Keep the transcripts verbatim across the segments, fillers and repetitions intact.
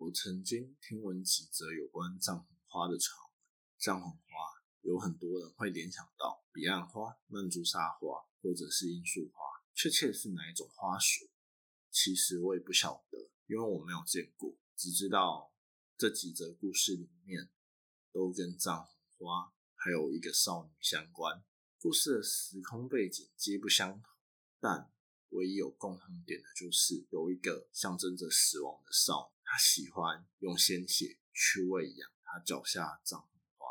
我曾经听闻几则有关藏红花的传闻。藏红花有很多人会联想到彼岸花、曼珠沙花或者是罂粟花，确切是哪一种花属其实我也不晓得，因为我没有见过，只知道这几则故事里面都跟藏红花还有一个少女相关。故事的时空背景皆不相同，但唯一有共同点的就是有一个象征着死亡的少女，她喜欢用鲜血去喂养她脚下的藏红花，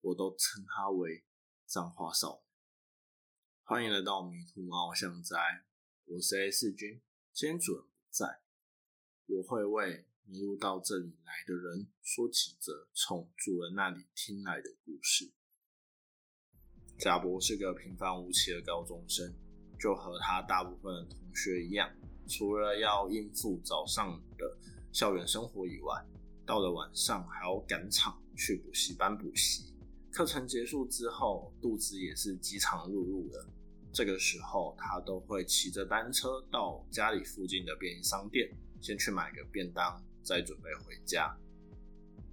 我都称她为藏花少女。欢迎来到迷途猫巷斋，我是 A 四 君。今天主人不在，我会为迷路到这里来的人说几则从主人那里听来的故事。贾伯是个平凡无奇的高中生，就和他大部分的同学一样，除了要应付早上的校园生活以外，到了晚上还要赶场去补习班补习。课程结束之后，肚子也是饥肠辘辘的。这个时候，他都会骑着单车到家里附近的便利商店，先去买个便当，再准备回家。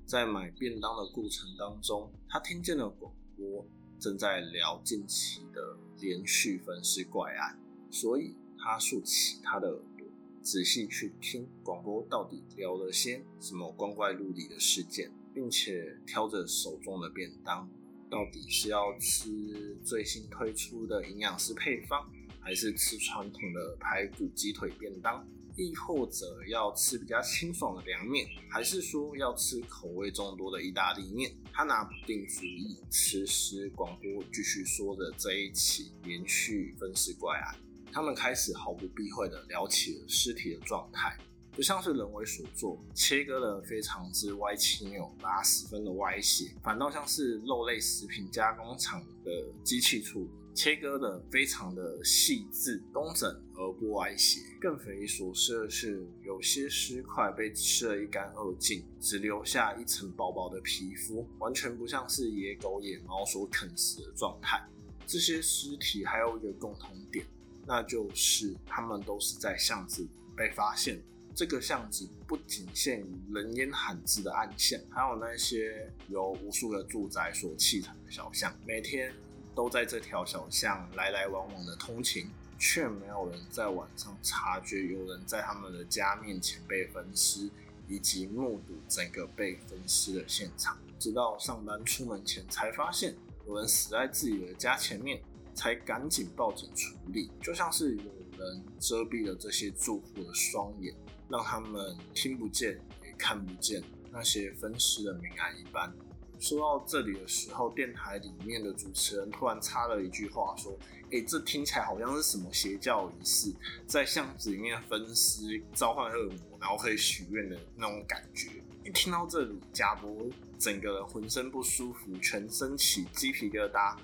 在买便当的过程当中，他听见了广播正在聊近期的连续分尸怪案，所以他竖起他的耳朵，仔细去听广播到底聊了些什么光怪陆离的事件，并且挑着手中的便当，到底是要吃最新推出的营养师配方，还是吃传统的排骨鸡腿便当，亦或者要吃比较清爽的凉面，还是说要吃口味众多的意大利面？他拿不定主意。此时广播继续说着这一起连续分尸怪案，他们开始毫不避讳地聊起了尸体的状态，不像是人为所做，切割了非常之歪七扭八十分的歪斜，反倒像是肉类食品加工厂的机器处理，切割的非常的细致工整而不歪斜。更匪夷所思的是，有些尸块被吃得一干二净，只留下一层薄薄的皮肤，完全不像是野狗野猫所啃食的状态。这些尸体还有一个共同点，那就是它们都是在巷子里被发现的。这个巷子不仅限于人烟罕至的暗巷，还有那些由无数个住宅所砌成的小巷，每天都在这条小巷来来往往的通勤，却没有人在晚上察觉有人在他们的家面前被分尸，以及目睹整个被分尸的现场。直到上班出门前才发现有人死在自己的家前面，才赶紧报警处理。就像是有人遮蔽了这些住户的双眼，让他们听不见也看不见那些分尸的命案一般。说到这里的时候，电台里面的主持人突然插了一句话说：欸，这听起来好像是什么邪教仪式，在巷子里面分尸召唤恶魔，然后可以许愿的那种感觉。一听到这里，贾伯整个人浑身不舒服，全身起鸡皮疙瘩，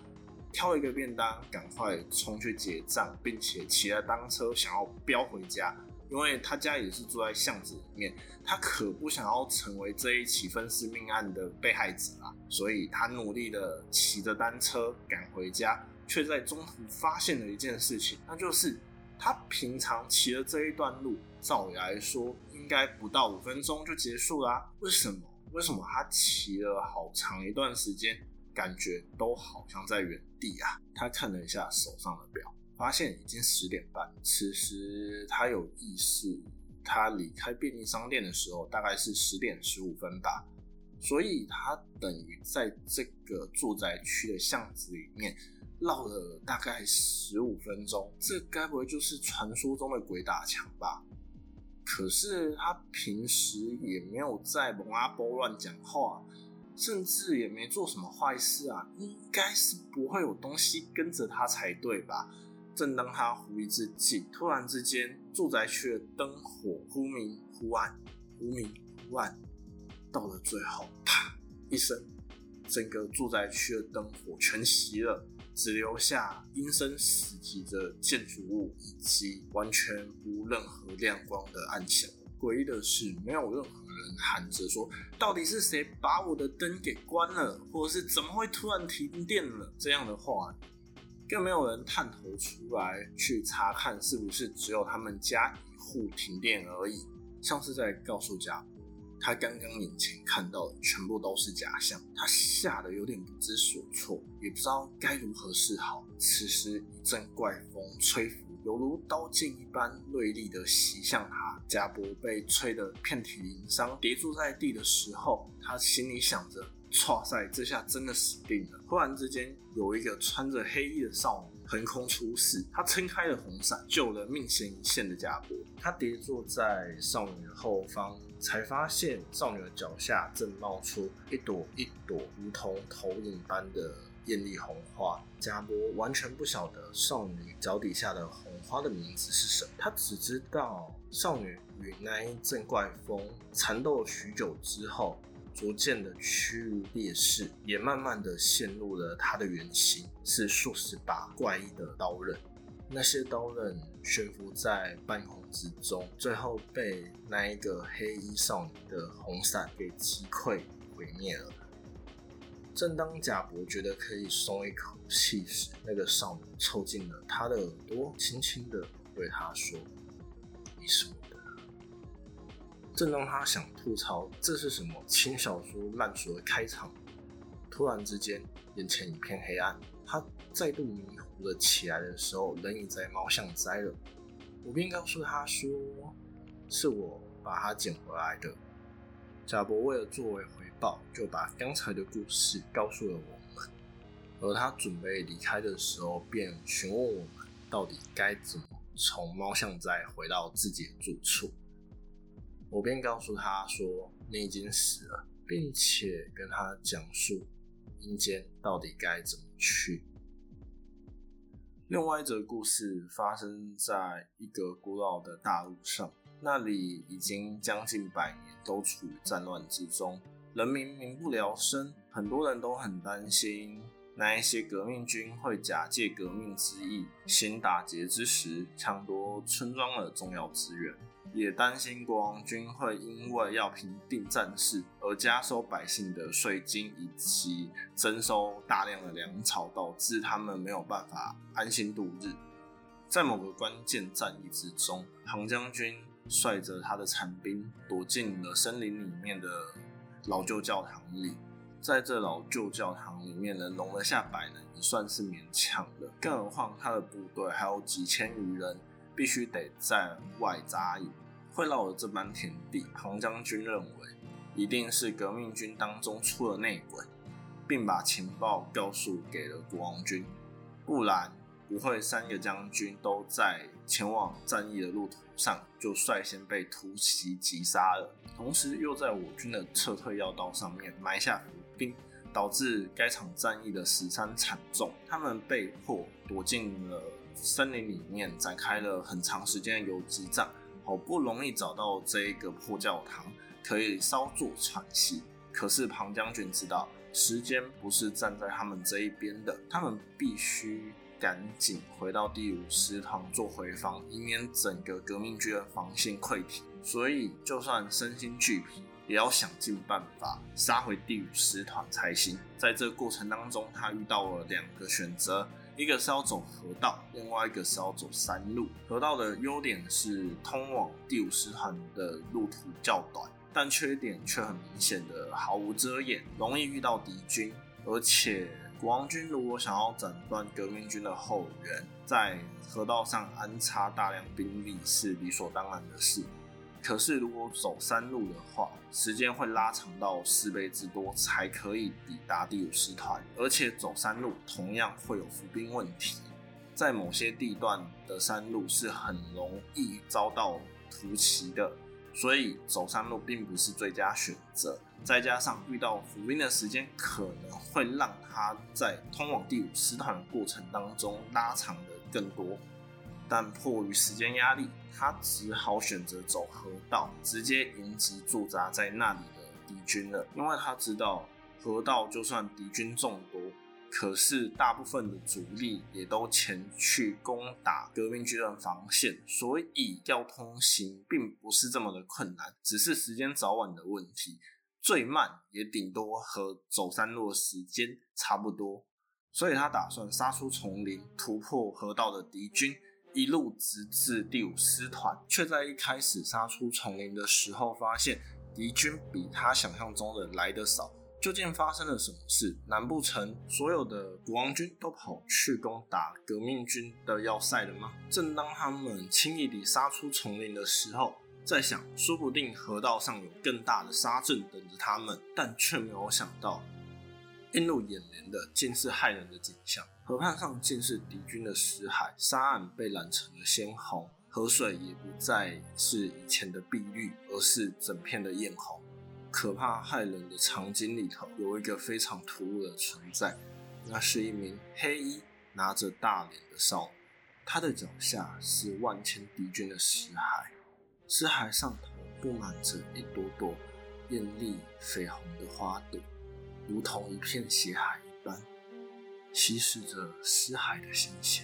挑了一个便当赶快冲去结账，并且骑着单车想要飙回家，因为他家也是住在巷子里面，他可不想要成为这一起分尸命案的被害者啦，所以他努力的骑着单车赶回家，却在中途发现了一件事情，那就是他平常骑的这一段路，照理来说应该不到五分钟就结束啦，为什么？为什么他骑了好长一段时间，感觉都好像在原地啊？他看了一下手上的表，发现已经十点半。此时他有意识，他离开便利商店的时候大概是十点十五分吧，所以他等于在这个住宅区的巷子里面绕了大概十五分钟。这该不会就是传说中的鬼打墙吧？可是他平时也没有在蒙阿波乱讲话，甚至也没做什么坏事啊，应该是不会有东西跟着他才对吧？正当他狐疑之际，突然之间住宅区的灯火忽明忽暗，忽明忽暗，到了最后啪一声，整个住宅区的灯火全熄了，只留下阴森死寂的建筑物以及完全无任何亮光的暗巷。诡异的是，没有任何人喊着说到底是谁把我的灯给关了，或者是怎么会突然停电了这样的话，更没有人探头出来去查看是不是只有他们家一户停电而已，像是在告诉贾伯他刚刚眼前看到的全部都是假象，他吓得有点不知所措，也不知道该如何是好。此时一阵怪风吹拂，犹如刀剑一般锐利的袭向他。家伯被吹得遍体鳞伤，跌坐在地的时候，他心里想着，哇塞，这下真的死定了。突然之间，有一个穿着黑衣的少女横空出世，她撑开了红伞，救了命悬一线的家伯。她跌坐在少女的后方，才发现少女的脚下正冒出一朵一朵如同投影般的艳丽红花。家伯完全不晓得少女脚底下的红花的名字是什么，他只知道少女与那一阵怪风缠斗许久之后，逐渐的趋于劣势，也慢慢的陷入了他的原形，是数十把怪异的刀刃。那些刀刃悬浮在半空之中，最后被那一个黑衣少女的红伞给击溃毁灭了。正当家伯觉得可以松一口气时，那个少女凑近了他的耳朵，轻轻的对他说：“你是我的。”正当他想吐槽这是什么轻小说烂俗的开场，突然之间眼前一片黑暗，他再度迷糊了起来的时候，人已在猫巷栽了。我便告诉他说是我把他捡回来的。家伯为了作为回报，就把刚才的故事告诉了我们，而他准备离开的时候便询问我们到底该怎么从猫巷栽回到自己的住处。我便告诉他说，你已经死了，并且跟他讲述阴间到底该怎么去。另外一则故事发生在一个古老的大陆上，那里已经将近百年都处于战乱之中，人民民不聊生，很多人都很担心那一些革命军会假借革命之意，行打劫之时抢夺村庄的重要资源，也担心国王军会因为要平定战事而加收百姓的税金，以及征收大量的粮草，导致他们没有办法安心度日。在某个关键战役之中，唐将军率着他的残兵躲进了森林里面的老旧教堂里。在这老旧教堂里面能容得下百人也算是勉强了，更何况他的部队还有几千余人必须得在外扎营。会绕了这般田地，庞将军认为一定是革命军当中出了内鬼，并把情报告诉给了国王军，不然不会三个将军都在前往战役的路途上就率先被突袭击杀了，同时又在我军的撤退要道上面埋下伏兵，导致该场战役的死伤惨重。他们被迫躲进了森林里面，展开了很长时间的游击战，好不容易找到这一个破教堂，可以稍作喘息。可是庞将军知道时间不是站在他们这一边的，他们必须赶紧回到第五师团做回防，以免整个革命军的防线溃堤。所以就算身心俱疲，也要想尽办法杀回第五师团才行。在这个过程当中，他遇到了两个选择，一个是要走河道，另外一个是要走山路。河道的优点是通往第五师团的路途较短，但缺点却很明显的毫无遮掩，容易遇到敌军。而且国王军如果想要斩断革命军的后援，在河道上安插大量兵力是理所当然的事。可是如果走山路的话，时间会拉长到四倍之多才可以抵达第五师团，而且走山路同样会有伏兵问题，在某些地段的山路是很容易遭到突袭的，所以走山路并不是最佳选择。再加上遇到伏兵的时间可能会让他在通往第五师团的过程当中拉长的更多，但迫于时间压力，他只好选择走河道，直接迎击驻扎在那里的敌军了。因为他知道河道就算敌军众多，可是大部分的主力也都前去攻打革命军的防线，所以要通行并不是这么的困难，只是时间早晚的问题，最慢也顶多和走山路的时间差不多。所以他打算杀出丛林，突破河道的敌军，一路直至第五师团。却在一开始杀出丛林的时候发现，敌军比他想象中的来得少。究竟发生了什么事？难不成所有的国王军都跑去攻打革命军的要塞了吗？正当他们轻易地杀出丛林的时候，在想说不定河道上有更大的沙阵等着他们，但却没有想到映入眼帘的竟是骇人的景象。河畔上竟是敌军的尸骸，沙岸被染成了鲜红，河水也不再是以前的碧绿，而是整片的艳红。可怕骇人的场景里头有一个非常突兀的存在，那是一名黑衣拿着大镰的少女，她的脚下是万千敌军的尸骸，尸骸上头布满着一朵朵艳丽绯红的花朵，如同一片血海一般稀释着尸骸的鲜血。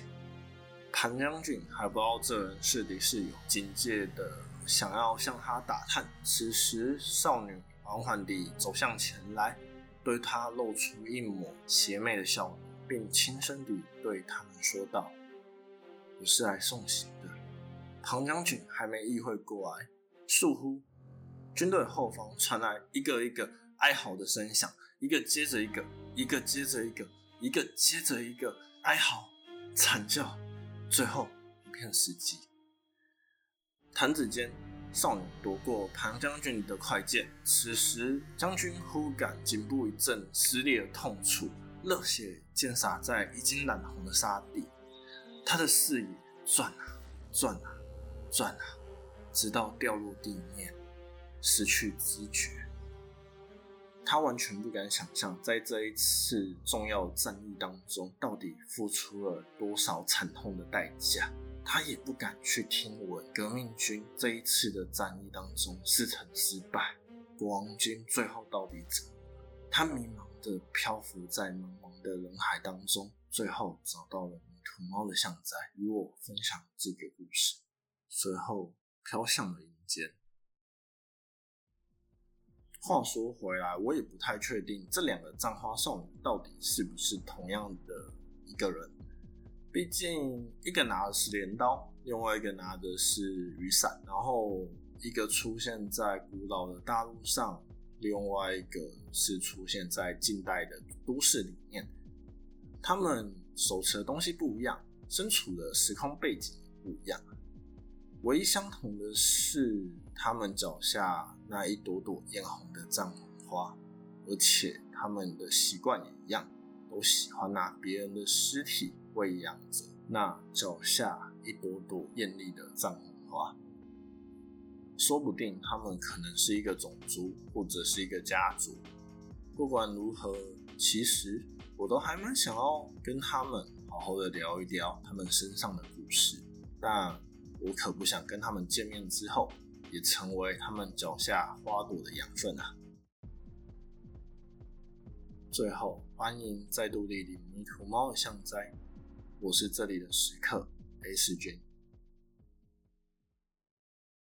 谭将军还不知道这人是敌是友，警戒的想要向他打探。此时少女缓缓地走向前来，对他露出一抹邪魅的笑容，并轻声地对他们说道：“我是来送行的。”庞将军还没意会过来，倏忽，军队后方传来一个一个哀嚎的声响，一个接着一个，一个接着一个，一个接着一个哀嚎、惨叫，最后一片死寂。弹指间，少女躲过庞将军的快剑。此时，将军忽感颈部一阵撕裂的痛楚，热血溅洒在已经染红的沙地。他的视野转啊转啊转啊，直到掉入地面，失去知觉。他完全不敢想象，在这一次重要战役当中，到底付出了多少惨痛的代价。他也不敢去听闻革命军这一次的战役当中是成失败，国王军最后到底怎么了？他迷茫地漂浮在茫茫的人海当中，最后找到了迷途猫的巷仔，与我分享这个故事，随后飘向了阴间。话说回来，我也不太确定这两个葬花少女到底是不是同样的一个人，毕竟一个拿的是镰刀，另外一个拿的是雨伞，然后一个出现在古老的大陆上，另外一个是出现在近代的都市里面。他们手持的东西不一样，身处的时空背景不一样，唯一相同的是他们脚下那一朵朵艳红的藏红花，而且他们的习惯也一样，都喜欢拿别人的尸体喂养着那脚下一朵朵艳丽的藏红花。说不定他们可能是一个种族，或者是一个家族。不管如何，其实我都还蛮想要跟他们好好的聊一聊他们身上的故事，但我可不想跟他们见面之后，也成为他们脚下花朵的养分啊！最后，欢迎再度莅临迷途猫的巷仔，我是这里的食客 S 君。